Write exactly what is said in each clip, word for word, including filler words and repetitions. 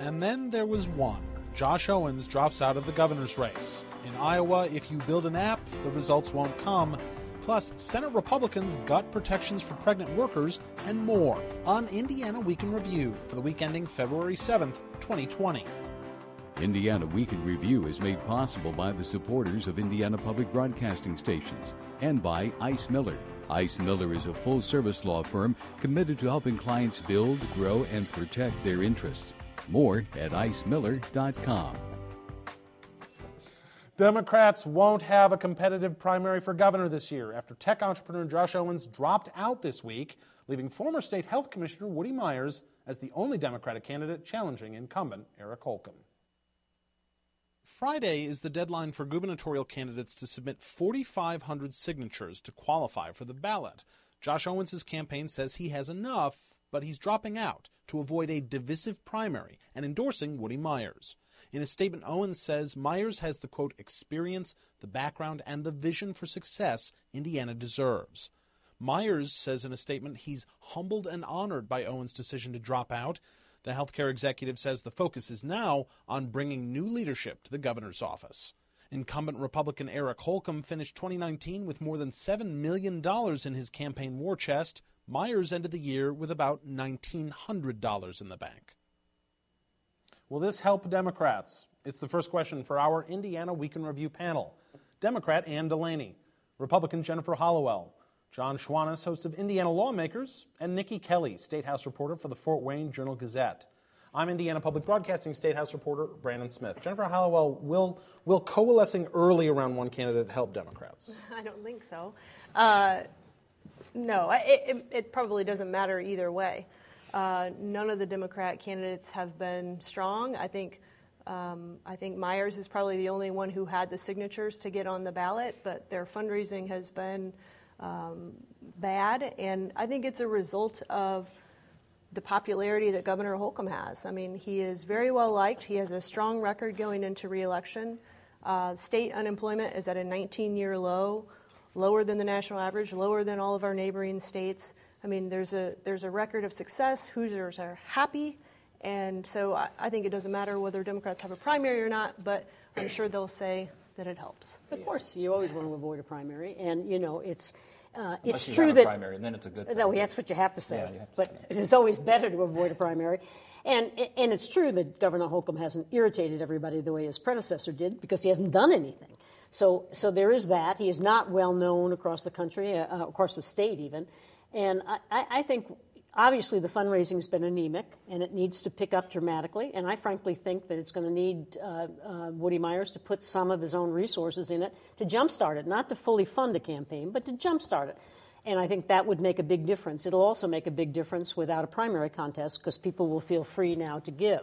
And then there was one. Josh Owens drops out of the governor's race. In Iowa, if you build an app, the results won't come. Plus, Senate Republicans gut protections for pregnant workers and more on Indiana Week in Review for the week ending February seventh, twenty twenty. Indiana Week in Review is made possible by the supporters of Indiana Public Broadcasting Stations and by Ice Miller. Ice Miller is a full-service law firm committed to helping clients build, grow, and protect their interests. More at ice miller dot com. Democrats won't have a competitive primary for governor this year after tech entrepreneur Josh Owens dropped out this week, leaving former state health commissioner Woody Myers as the only Democratic candidate challenging incumbent Eric Holcomb. Friday is the deadline for gubernatorial candidates to submit forty-five hundred signatures to qualify for the ballot. Josh Owens' campaign says he has enough, but he's dropping out to avoid a divisive primary and endorsing Woody Myers. In a statement, Owens says Myers has the, quote, experience, the background, and the vision for success Indiana deserves. Myers says in a statement he's humbled and honored by Owens' decision to drop out. The healthcare executive says the focus is now on bringing new leadership to the governor's office. Incumbent Republican Eric Holcomb finished twenty nineteen with more than seven million dollars in his campaign war chest. Myers ended the year with about nineteen hundred dollars in the bank. Will this help Democrats? It's the first question for our Indiana Week in Review panel. Democrat Ann Delaney, Republican Jennifer Hollowell, John Schwannis, host of Indiana Lawmakers, and Nikki Kelly, State House reporter for the Fort Wayne Journal Gazette. I'm Indiana Public Broadcasting State House reporter Brandon Smith. Jennifer Hollowell, will will coalescing early around one candidate help Democrats? I don't think so. Uh, no, it, it, it probably doesn't matter either way. Uh, none of the Democrat candidates have been strong. I think um, I think Myers is probably the only one who had the signatures to get on the ballot, but their fundraising has been um, bad, and I think it's a result of the popularity that Governor Holcomb has. I mean, he is very well liked. He has a strong record going into re-election. Uh, state unemployment is at a nineteen-year low, lower than the national average, lower than all of our neighboring states. I mean, there's a there's a record of success. Hoosiers are happy, and so I, I think it doesn't matter whether Democrats have a primary or not, but I'm sure they'll say that it helps. Of course, you always want to avoid a primary, and, you know, it's uh, it's true have that... a primary, and then it's a good thing. No, that's what you have to say, yeah, you have to but say it is always better to avoid a primary. And and it's true that Governor Holcomb hasn't irritated everybody the way his predecessor did because he hasn't done anything. So, so there is that. He is not well-known across the country, uh, across the state even. And I, I think, obviously, the fundraising has been anemic, and it needs to pick up dramatically. And I frankly think that it's going to need uh, uh, Woody Myers to put some of his own resources in it to jumpstart it, not to fully fund a campaign, but to jumpstart it. And I think that would make a big difference. It'll also make a big difference without a primary contest because people will feel free now to give.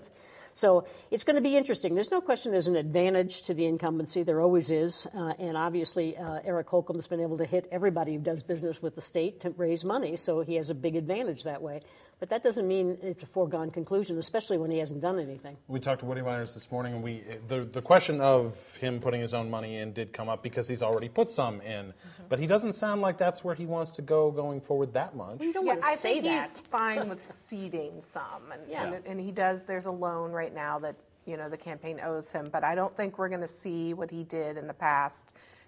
So it's going to be interesting. There's no question there's an advantage to the incumbency. There always is. Uh, and obviously, uh, Eric Holcomb has been able to hit everybody who does business with the state to raise money, so he has a big advantage that way. But that doesn't mean it's a foregone conclusion, especially when he hasn't done anything. We talked to Woody Myers this morning, and we the, the question of him putting his own money in did come up because he's already put some in. Mm-hmm. But he doesn't sound like that's where he wants to go going forward that much. Well, you don't yeah, want to I say think that. He's fine with ceding some, and, yeah. and, and he does. There's a loan right now that, you know, the campaign owes him, but I don't think we're going to see what he did in the past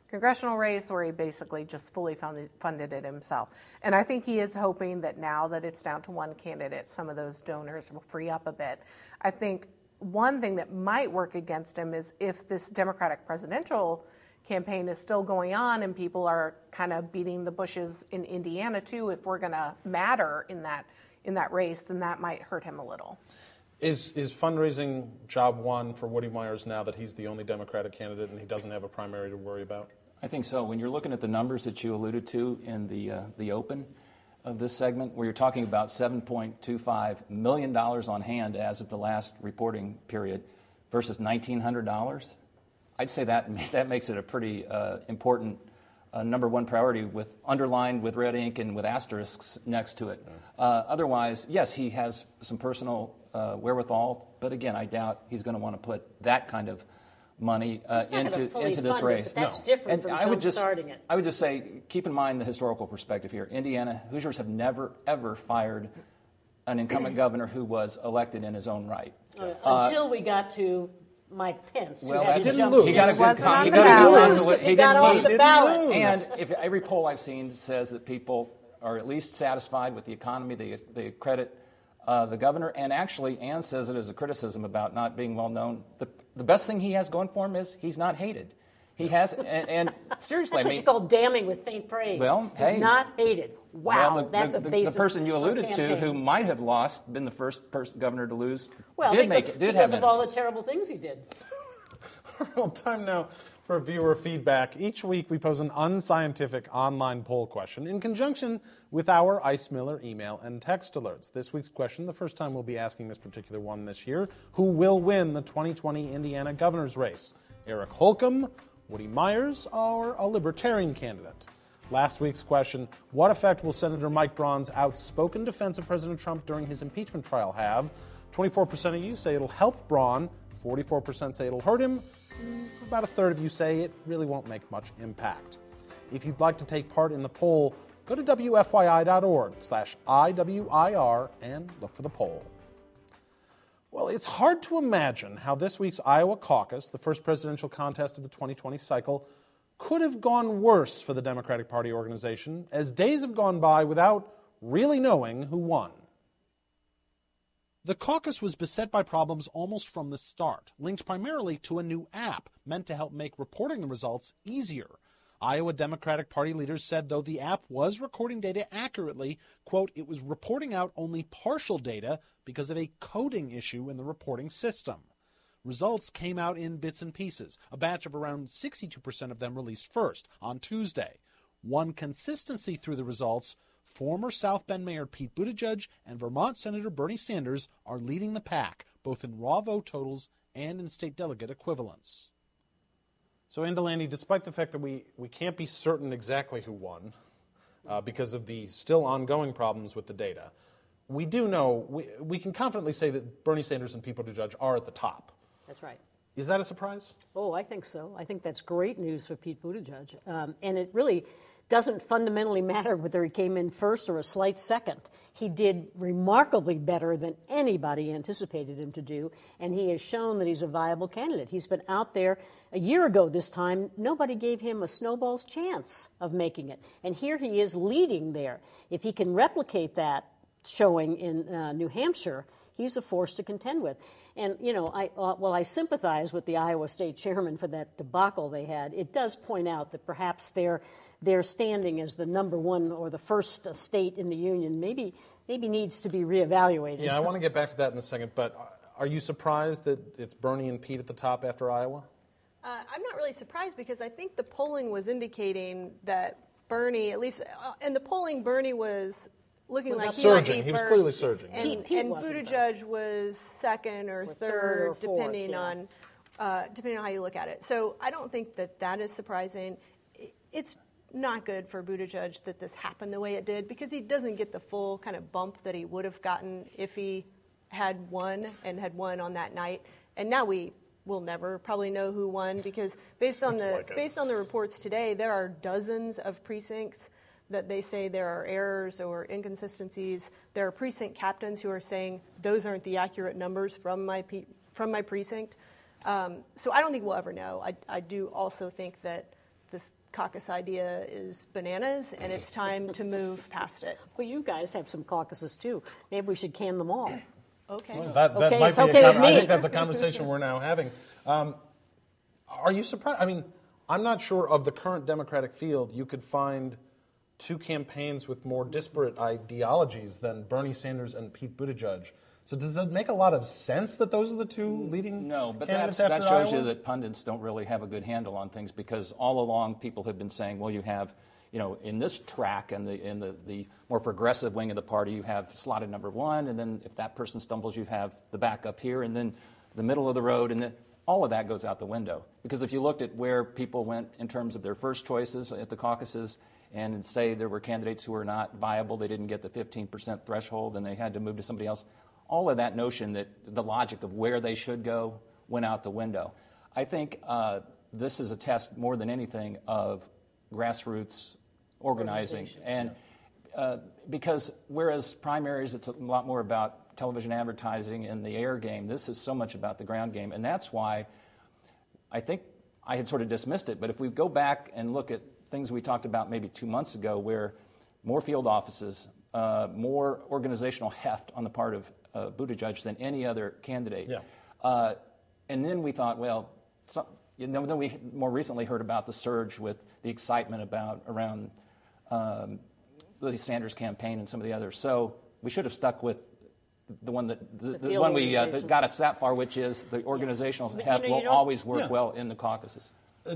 congressional race where he basically just fully funded, funded it himself. And I think he is hoping that now that it's down to one candidate, some of those donors will free up a bit. I think one thing that might work against him is if this Democratic presidential campaign is still going on and people are kind of beating the bushes in Indiana too, if we're going to matter in that in that race, then that might hurt him a little. Is is fundraising job one for Woody Myers now that he's the only Democratic candidate and he doesn't have a primary to worry about? I think so. When you're looking at the numbers that you alluded to in the uh, the open of this segment, where you're talking about seven point two five million dollars on hand as of the last reporting period versus nineteen hundred dollars, I'd say that that makes it a pretty uh, important Uh, number one priority, with underlined with red ink and with asterisks next to it. Uh, otherwise, yes, he has some personal uh, wherewithal, but again, I doubt he's going to want to put that kind of money uh, into into this race. It, but that's no. different and from just starting it. I would just say, keep in mind the historical perspective here. Indiana Hoosiers have never ever fired an incumbent governor who was elected in his own right. Uh, uh, until we got to Mike Pence. Well, that didn't lose. He got a good con- he got a good he got on the ballot. And if every poll I've seen says that people are at least satisfied with the economy, they they credit uh, the governor. And actually, Ann says it as a criticism about not being well known. The the best thing he has going for him is he's not hated. He has, and, and seriously, that's what I mean, you call damning with faint praise. Well, hey, he's not hated. Wow, well, the, that's the, a basis. The person you alluded to, who might have lost, been the first person, governor to lose, well, did because, make it. Did because have of all the terrible things he did. Well, time now for viewer feedback. Each week, we pose an unscientific online poll question in conjunction with our Ice Miller email and text alerts. This week's question, the first time we'll be asking this particular one this year: who will win the twenty twenty Indiana governor's race? Eric Holcomb, Woody Myers, or a libertarian candidate? Last week's question, what effect will Senator Mike Braun's outspoken defense of President Trump during his impeachment trial have? twenty-four percent of you say it'll help Braun, forty-four percent say it'll hurt him, about a third of you say it really won't make much impact. If you'd like to take part in the poll, go to W F Y I dot org slash I W I R and look for the poll. Well, it's hard to imagine how this week's Iowa caucus, the first presidential contest of the twenty twenty cycle, could have gone worse for the Democratic Party organization, as days have gone by without really knowing who won. The caucus was beset by problems almost from the start, linked primarily to a new app meant to help make reporting the results easier. Iowa Democratic Party leaders said though the app was recording data accurately, quote, it was reporting out only partial data because of a coding issue in the reporting system. Results came out in bits and pieces, a batch of around sixty-two percent of them released first, on Tuesday. One consistency through the results, former South Bend Mayor Pete Buttigieg and Vermont Senator Bernie Sanders are leading the pack, both in raw vote totals and in state delegate equivalents. So, Ann Delaney, despite the fact that we, we can't be certain exactly who won uh, because of the still ongoing problems with the data, we do know, we, we can confidently say that Bernie Sanders and Pete Buttigieg are at the top. That's right. Is that a surprise? Oh, I think so. I think that's great news for Pete Buttigieg. Um, and it really doesn't fundamentally matter whether he came in first or a slight second. He did remarkably better than anybody anticipated him to do, and he has shown that he's a viable candidate. He's been out there a year ago this time. Nobody gave him a snowball's chance of making it, and here he is leading there. If he can replicate that showing in uh, New Hampshire, he's a force to contend with. And, you know, I, uh, while I sympathize with the Iowa State chairman for that debacle they had, it does point out that perhaps their their standing as the number one or the first state in the union maybe maybe needs to be reevaluated. Yeah, I want to get back to that in a second, but are you surprised that it's Bernie and Pete at the top after Iowa? Uh, I'm not really surprised because I think the polling was indicating that Bernie, at least, uh, and the polling Bernie was... looking was like he surging. Might be he first, was clearly surging. And, he, he and Buttigieg though. was second or, or third, third or depending fourth, yeah. on uh, depending on how you look at it. So I don't think that that is surprising. It's not good for Buttigieg that this happened the way it did because he doesn't get the full kind of bump that he would have gotten if he had won and had won on that night. And now we will never probably know who won because based Sounds on the like based on the reports today, there are dozens of precincts that they say there are errors or inconsistencies. There are precinct captains who are saying those aren't the accurate numbers from my pe- from my precinct. Um, so I don't think we'll ever know. I, I do also think that this caucus idea is bananas, and it's time to move past it. Well, you guys have some caucuses too. Maybe we should can them all. Okay. Well, that that okay, might be. Okay a con- I think that's a conversation we're now having. Um, are you surprised? I mean, I'm not sure of the current Democratic field. You could find two campaigns with more disparate ideologies than Bernie Sanders and Pete Buttigieg. So does it make a lot of sense that those are the two leading No, but candidates that's, after that shows Iowa? You that pundits don't really have a good handle on things because all along people have been saying, well, you have, you know, in this track and the in the, the more progressive wing of the party, you have slotted number one, and then if that person stumbles, you have the backup here, and then the middle of the road, and then all of that goes out the window. Because if you looked at where people went in terms of their first choices at the caucuses, and say there were candidates who were not viable, they didn't get the fifteen percent threshold, and they had to move to somebody else. All of that notion that the logic of where they should go went out the window. I think uh, this is a test more than anything of grassroots organizing. And uh, because whereas primaries, it's a lot more about television advertising and the air game, this is so much about the ground game. And that's why I think I had sort of dismissed it. But if we go back and look at things we talked about maybe two months ago, where more field offices, uh, more organizational heft on the part of uh, Buttigieg than any other candidate. Yeah. Uh, and then we thought, well, some, you know, then we more recently heard about the surge with the excitement about around um, the Sanders campaign and some of the others. So we should have stuck with the one that the, the, the one we uh, that got us that far, which is the organizational yeah. heft you know, will always work yeah. well in the caucuses. Uh,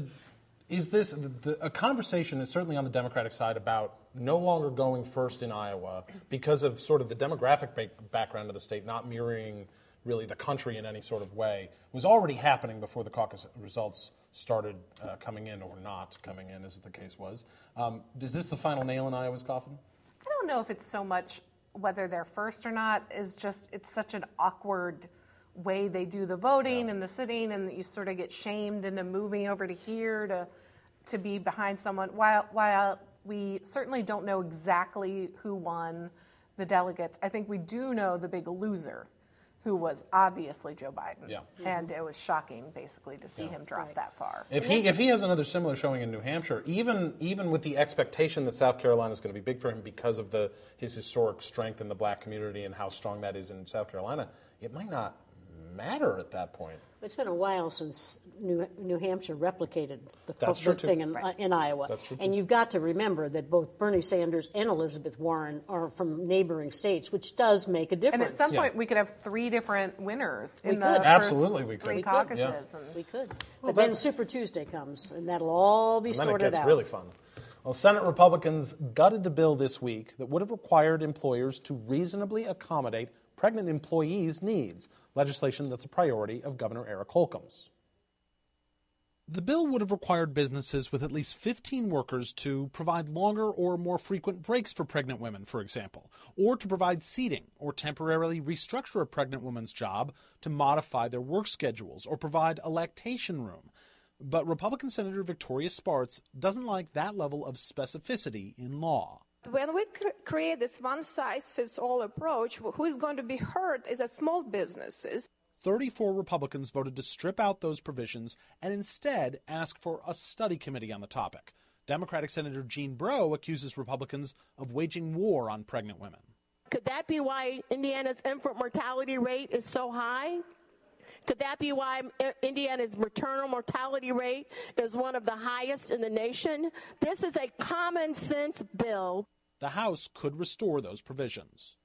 Is this the, the, a conversation is certainly on the Democratic side about no longer going first in Iowa because of sort of the demographic ba- background of the state not mirroring really the country in any sort of way was already happening before the caucus results started uh, coming in or not coming in, as the case was. Um, is this the final nail in Iowa's coffin? I don't know if it's so much whether they're first or not. Is just it's such an awkward way they do the voting yeah. and the sitting, and you sort of get shamed into moving over to here to to be behind someone. While while we certainly don't know exactly who won the delegates, I think we do know the big loser, who was obviously Joe Biden. Yeah. And it was shocking, basically, to see yeah. him drop right. that far. If he if he has another similar showing in New Hampshire, even even with the expectation that South Carolina is going to be big for him because of the his historic strength in the black community and how strong that is in South Carolina, it might not matter at that point. It's been a while since New, New Hampshire replicated the first thing in, right. uh, in Iowa. That's true, and you've got to remember that both Bernie Sanders and Elizabeth Warren are from neighboring states, which does make a difference. And at some yeah. point, we could have three different winners we in could. the Absolutely, first we could. three we caucuses. Could. Yeah. And we could. Well, but then Super Tuesday comes, and that'll all be and sorted out. Then it gets out. really fun. Well, Senate Republicans gutted a bill this week that would have required employers to reasonably accommodate pregnant employees' needs, legislation that's a priority of Governor Eric Holcomb's. The bill would have required businesses with at least fifteen workers to provide longer or more frequent breaks for pregnant women, for example, or to provide seating or temporarily restructure a pregnant woman's job to modify their work schedules or provide a lactation room. But Republican Senator Victoria Spartz doesn't like that level of specificity in law. When we cr- create this one-size-fits-all approach, who is going to be hurt is the small businesses. thirty-four Republicans voted to strip out those provisions and instead ask for a study committee on the topic. Democratic Senator Jean Breaux accuses Republicans of waging war on pregnant women. Could that be why Indiana's infant mortality rate is so high? Could that be why Indiana's maternal mortality rate is one of the highest in the nation? This is a common sense bill. The House could restore those provisions.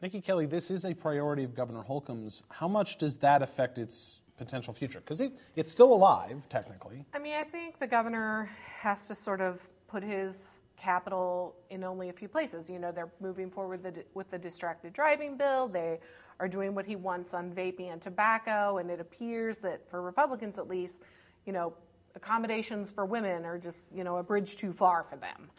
Nikki Kelly, this is a priority of Governor Holcomb's. How much does that affect its potential future? Because it, it's still alive, technically. I mean, I think the governor has to sort of put his capital in only a few places. You know, they're moving forward the, with the distracted driving bill. They are doing what he wants on vaping and tobacco, and it appears that for Republicans at least, you know, accommodations for women are just, you know, a bridge too far for them.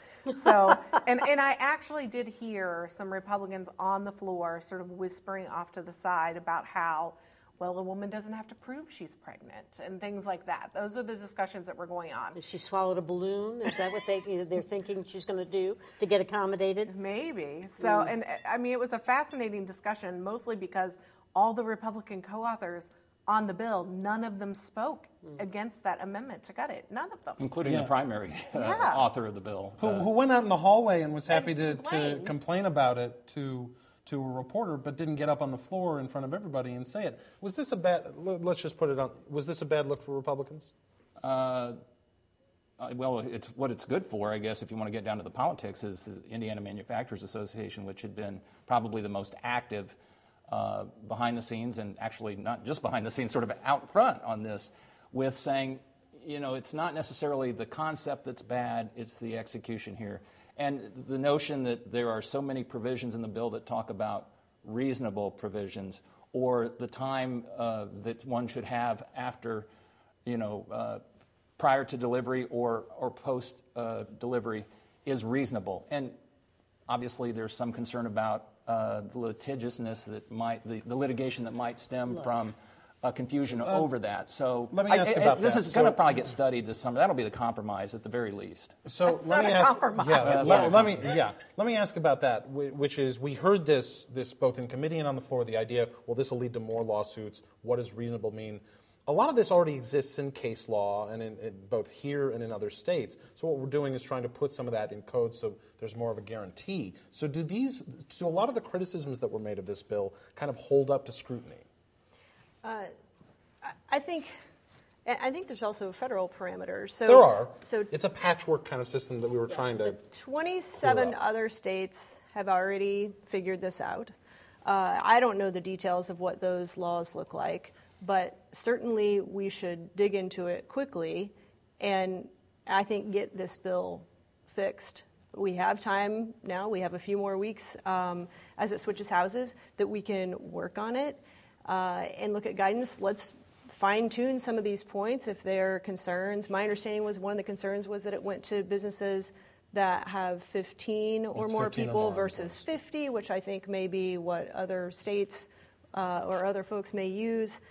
So, and, and I actually did hear some Republicans on the floor sort of whispering off to the side about how, well, a woman doesn't have to prove she's pregnant and things like that. Those are the discussions that were going on. Has she swallowed a balloon? Is that what they, they're thinking she's going to do to get accommodated? Maybe. So, mm. and I mean, it was a fascinating discussion, mostly because all the Republican co-authors on the bill, none of them spoke mm. against that amendment to gut it. None of them. Including yeah. the primary uh, yeah. author of the bill. Who, uh, who went out in the hallway and was happy to, to complain about it to... to a reporter, but didn't get up on the floor in front of everybody and say it. Was this a bad? Let's just put it on. Was this a bad look for Republicans? Uh, well, it's what it's good for, I guess. If you want to get down to the politics, is the Indiana Manufacturers Association, which had been probably the most active uh, behind the scenes, and actually not just behind the scenes, sort of out front on this, with saying, you know, it's not necessarily the concept that's bad; it's the execution here. And the notion that there are so many provisions in the bill that talk about reasonable provisions or the time uh, that one should have after, you know, uh, prior to delivery or, or post uh, delivery is reasonable. And obviously there's some concern about uh, the litigiousness that might, the, the litigation that might stem Look. from uh, confusion uh, over that. So let me ask I, about I, this that. is so, going to probably get studied this summer. That'll be the compromise at the very least. So That's let me ask. Compromise. Yeah, uh, let, let me. Yeah, let me ask about that. Which is, we heard this this both in committee and on the floor. The idea, well, this will lead to more lawsuits. What does reasonable mean? A lot of this already exists in case law, and in, in both here and in other states. So what we're doing is trying to put some of that in code, so there's more of a guarantee. So do these, so a lot of the criticisms that were made of this bill kind of hold up to scrutiny? Uh, I think, I think there's also federal parameters. So there are. So it's a patchwork kind of system that we were yeah, trying to. twenty-seven other states have already figured this out. Uh, I don't know the details of what those laws look like. But certainly we should dig into it quickly and, I think, get this bill fixed. We have time now. We have a few more weeks um, as it switches houses that we can work on it uh, and look at guidance. Let's fine-tune some of these points if there are concerns. My understanding was one of the concerns was that it went to businesses that have fifteen or more people versus fifty, which I think may be what other states uh, or other folks may use.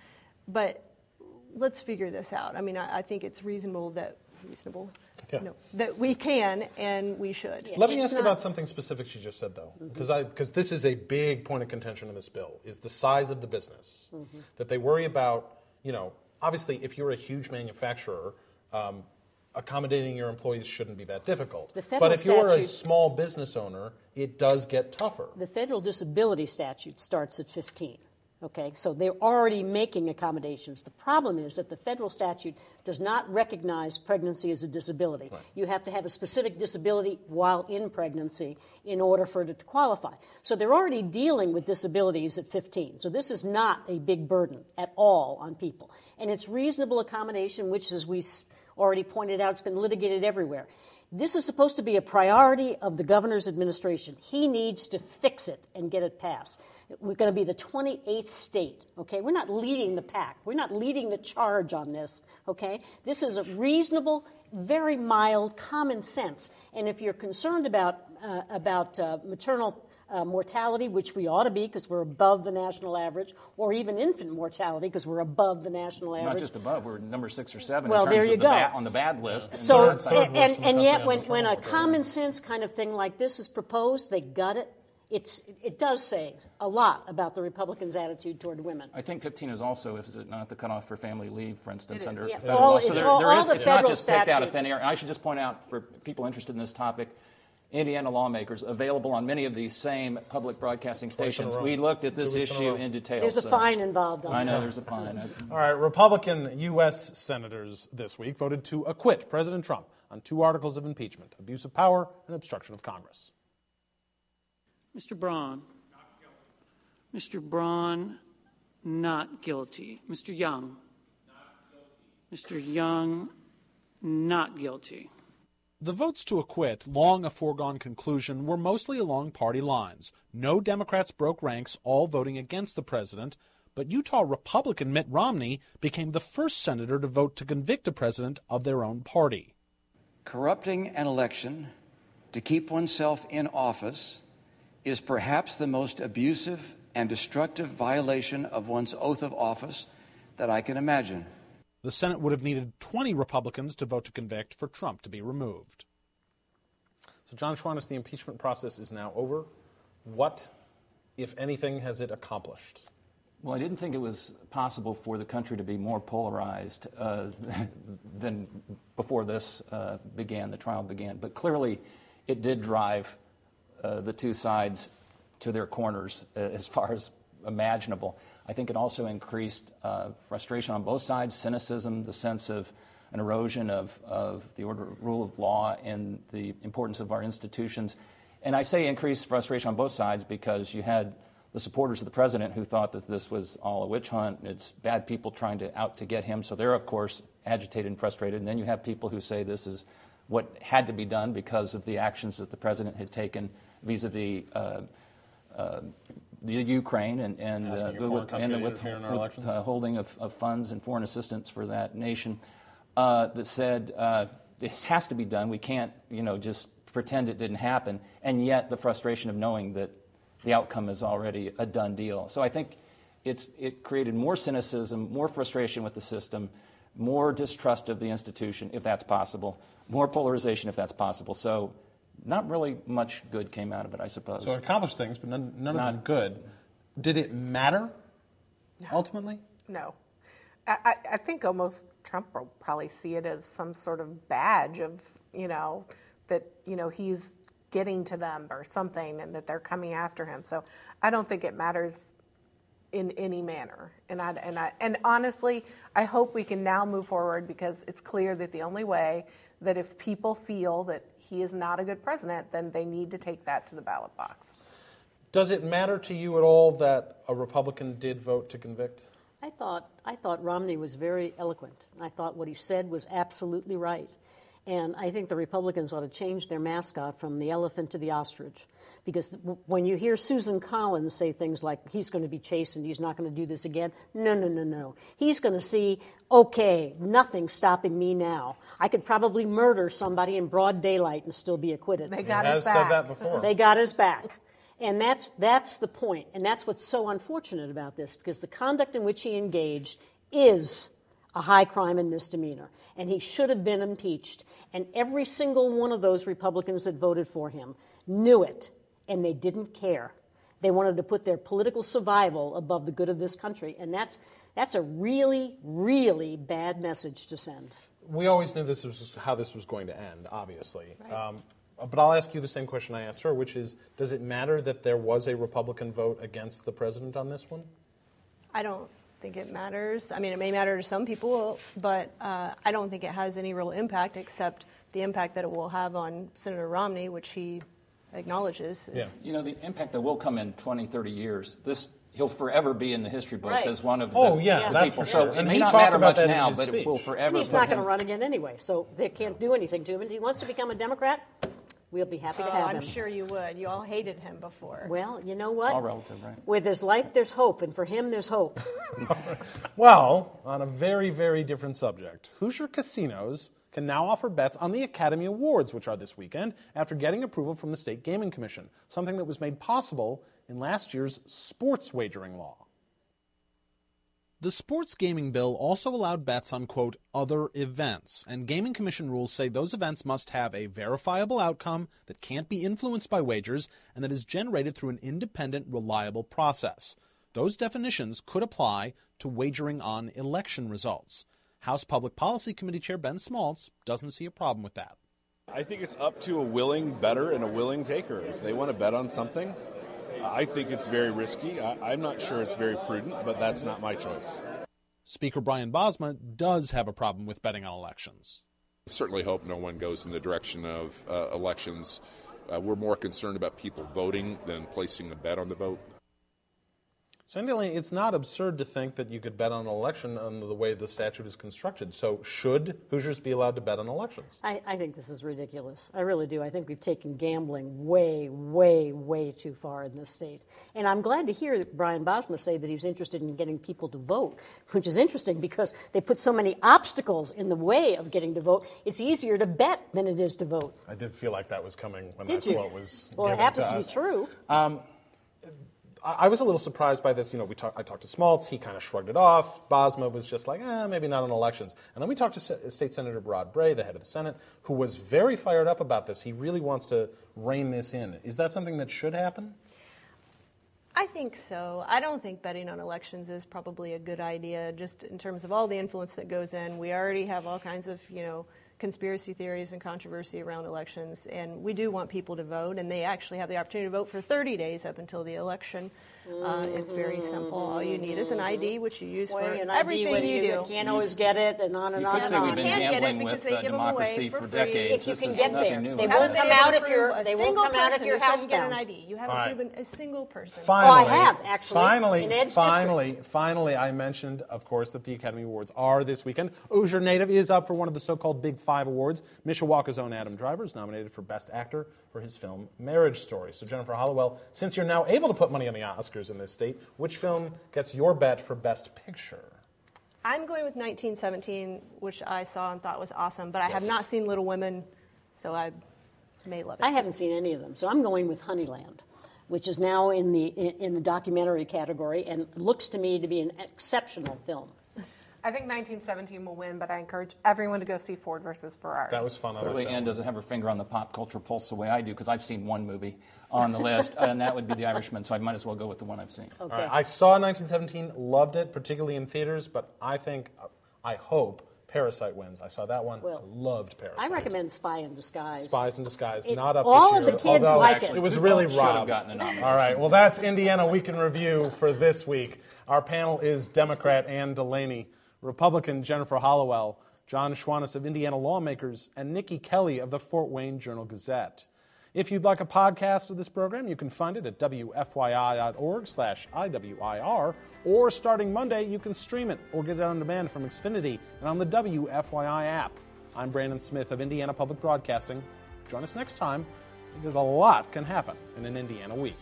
But let's figure this out. I mean, I, I think it's reasonable that reasonable yeah. no, that we can and we should. Yeah. Let me it's ask not, about something specific she just said, though, because mm-hmm. I because this is a big point of contention in this bill, is the size of the business mm-hmm. that they worry about. You know, obviously, if you're a huge manufacturer, um, accommodating your employees shouldn't be that difficult. But if you're a small business owner, it does get tougher. The federal disability statute starts at fifteen. Okay, so they're already making accommodations. The problem is that the federal statute does not recognize pregnancy as a disability. Right. You have to have a specific disability while in pregnancy in order for it to qualify. So they're already dealing with disabilities at fifteen. So this is not a big burden at all on people. And it's reasonable accommodation, which, as we already pointed out, has been litigated everywhere. This is supposed to be a priority of the governor's administration. He needs to fix it and get it passed. We're going to be the twenty-eighth state, okay? We're not leading the pack. We're not leading the charge on this, okay? This is a reasonable, very mild, common sense. And if you're concerned about, uh, about uh, maternal uh, mortality, which we ought to be because we're above the national average, or even infant mortality because we're above the national average. Not just above. We're number six or seven well, in terms there you of go. The ba- on the bad list. And so, and, and, list and, and yet when, when a common sense kind of thing like this is proposed, they gut it. It's, it does say a lot about the Republicans' attitude toward women. I think fifteen is also, is it not, the cutoff for family leave, for instance, under yeah. federal all, law. So there, all, there is, the it's not just statutes. Picked out of thin air. And I should just point out, for people interested in this topic, Indiana lawmakers available on many of these same public broadcasting stations. We looked at this issue in detail. There's a so. fine involved on that. I know, that. There's a fine. All right, Republican U S senators this week voted to acquit President Trump on two articles of impeachment, abuse of power and obstruction of Congress. Mister Braun. Mister Braun, not guilty. Mister Young. Not guilty. Mister Young, not guilty. The votes to acquit, long a foregone conclusion, were mostly along party lines. No Democrats broke ranks, all voting against the president. But Utah Republican Mitt Romney became the first senator to vote to convict a president of their own party. Corrupting an election to keep oneself in office is perhaps the most abusive and destructive violation of one's oath of office that I can imagine. The Senate would have needed twenty Republicans to vote to convict for Trump to be removed. So, John Schwannis, the impeachment process is now over. What, if anything, has it accomplished? Well, I didn't think it was possible for the country to be more polarized uh, than before this uh, began, the trial began. But clearly, it did drive Uh, the two sides to their corners uh, as far as imaginable. I think it also increased uh, frustration on both sides, cynicism, the sense of an erosion of, of the order, rule of law and the importance of our institutions. And I say increased frustration on both sides because you had the supporters of the president who thought that this was all a witch hunt. It's bad people trying to out to get him. So they're, of course, agitated and frustrated. And then you have people who say this is what had to be done because of the actions that the president had taken vis-a-vis uh, uh, the Ukraine and, and, uh, the, with, and the with, with, uh, holding of, of funds and foreign assistance for that nation, uh, that said uh, this has to be done. We can't, you know, just pretend it didn't happen. And yet the frustration of knowing that the outcome is already a done deal. So I think it's, it created more cynicism, more frustration with the system, more distrust of the institution, if that's possible, more polarization, if that's possible. So not really much good came out of it, I suppose. So it accomplished things, but none, none of them good. Did it matter, no. ultimately? No. I, I think almost Trump will probably see it as some sort of badge of, you know, that, you know, he's getting to them or something and that they're coming after him. So I don't think it matters in any manner. And I, and I, and honestly, I hope we can now move forward, because it's clear that the only way that if people feel that he is not a good president, then they need to take that to the ballot box. Does it matter to you at all that a Republican did vote to convict? I thought, I thought Romney was very eloquent. I thought what he said was absolutely right. And I think the Republicans ought to change their mascot from the elephant to the ostrich. Because when you hear Susan Collins say things like, he's going to be chastened, he's not going to do this again, no, no, no, no. He's going to see, okay, nothing's stopping me now. I could probably murder somebody in broad daylight and still be acquitted. They got us back. I've said that before. They got us back. And that's, that's the point, and that's what's so unfortunate about this, because the conduct in which he engaged is a high crime and misdemeanor, and he should have been impeached. And every single one of those Republicans that voted for him knew it, and they didn't care. They wanted to put their political survival above the good of this country, and that's, that's a really, really bad message to send. We always knew this was how this was going to end, obviously. Right. Um, But I'll ask you the same question I asked her, which is, does it matter that there was a Republican vote against the president on this one? I don't think it matters. I mean, it may matter to some people, but uh, I don't think it has any real impact, except the impact that it will have on Senator Romney, which he acknowledges. Is, yeah. You know, the impact that will come in twenty, thirty years, this, he'll forever be in the history books right. as one of the, oh, yeah, the that's people. For sure. So and it may he not matter much now, but speech. It will forever. And he's not going to run again anyway, so they can't do anything to him. And he wants to become a Democrat. We'll be happy to have oh, I'm him. I'm sure you would. You all hated him before. Well, you know what? It's all relative, right? Where there's life, there's hope, and for him, there's hope. Well, on a very, very different subject, Hoosier casinos can now offer bets on the Academy Awards, which are this weekend, after getting approval from the State Gaming Commission, something that was made possible in last year's sports wagering law. The sports gaming bill also allowed bets on, quote, other events, and Gaming Commission rules say those events must have a verifiable outcome that can't be influenced by wagers and that is generated through an independent, reliable process. Those definitions could apply to wagering on election results. House Public Policy Committee Chair Ben Smaltz doesn't see a problem with that. I think it's up to a willing bettor and a willing taker. If they want to bet on something, I think it's very risky. I, I'm not sure it's very prudent, but that's not my choice. Speaker Brian Bosma does have a problem with betting on elections. I certainly hope no one goes in the direction of uh, elections. Uh, we're more concerned about people voting than placing a bet on the vote. So, anyway, it's not absurd to think that you could bet on an election under the way the statute is constructed. So should Hoosiers be allowed to bet on elections? I, I think this is ridiculous. I really do. I think we've taken gambling way, way, way too far in this state. And I'm glad to hear Brian Bosma say that he's interested in getting people to vote, which is interesting because they put so many obstacles in the way of getting to vote. It's easier to bet than it is to vote. I did feel like that was coming when did that you? Quote was well, given to us. Well, it happens to be true. Um, I was a little surprised by this. You know, we talk, I talked to Smaltz. He kind of shrugged it off. Bosma was just like, eh, maybe not on elections. And then we talked to Se- State Senator Rod Bray, the head of the Senate, who was very fired up about this. He really wants to rein this in. Is that something that should happen? I think so. I don't think betting on elections is probably a good idea, just in terms of all the influence that goes in. We already have all kinds of, you know, conspiracy theories and controversy around elections, and we do want people to vote, and they actually have the opportunity to vote for thirty days up until the election. Uh, it's very simple. All you need is an I D, which you use well, for everything you, you do. You can't always get it, and on and you on and on. You can't get it because they give them away for free. If you can get there, they won't come out if you're housebound. They won't come out if you're housebound. You haven't proven a single person. Finally, well, I have actually. Finally, finally, finally, I mentioned, of course, that the Academy Awards are this weekend. Hoosier native is up for one of the so-called Big Five awards. Mishawaka's own Adam Driver is nominated for Best Actor for his film Marriage Story. So Jennifer Hollowell, since you're now able to put money on the Oscars in this state, which film gets your bet for Best Picture? I'm going with nineteen seventeen, which I saw and thought was awesome, but I yes. have not seen Little Women, so I may love it. I haven't seen any of them, so I'm going with Honeyland. which is now in the in the documentary category and looks to me to be an exceptional film. I think nineteen seventeen will win, but I encourage everyone to go see Ford versus Ferrari. That was fun. Clearly, Ann doesn't have her finger on the pop culture pulse the way I do, because I've seen one movie on the list, and that would be The Irishman, so I might as well go with the one I've seen. Okay. All right, I saw nineteen seventeen, loved it, particularly in theaters, but I think, I hope, Parasite wins. I saw that one. Well, I loved Parasite. I recommend Spy in Disguise. Spies in Disguise. It, not up all this year. All of the kids although, like actually, it. It was really robbed. Should have gotten a nomination. All right. Well, that's Indiana Week in Review for this week. Our panel is Democrat Ann Delaney, Republican Jennifer Hollowell, John Schwannis of Indiana Lawmakers, and Nikki Kelly of the Fort Wayne Journal Gazette. If you'd like a podcast of this program, you can find it at W F Y I dot org slash I W I R, or starting Monday, you can stream it or get it on demand from Xfinity and on the W F Y I app. I'm Brandon Smith of Indiana Public Broadcasting. Join us next time, because a lot can happen in an Indiana week.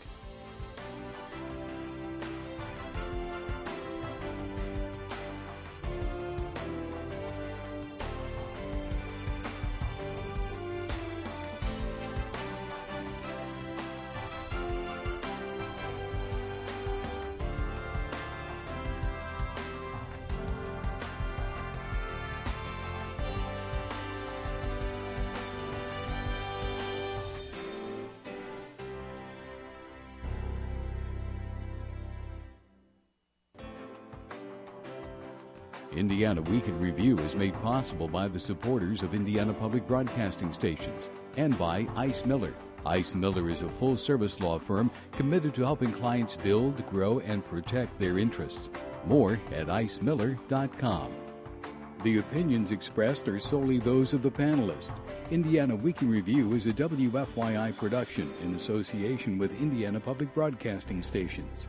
Indiana Week in Review is made possible by the supporters of Indiana Public Broadcasting Stations and by Ice Miller. Ice Miller is a full-service law firm committed to helping clients build, grow, and protect their interests. More at ice miller dot com. The opinions expressed are solely those of the panelists. Indiana Week in Review is a W F Y I production in association with Indiana Public Broadcasting Stations.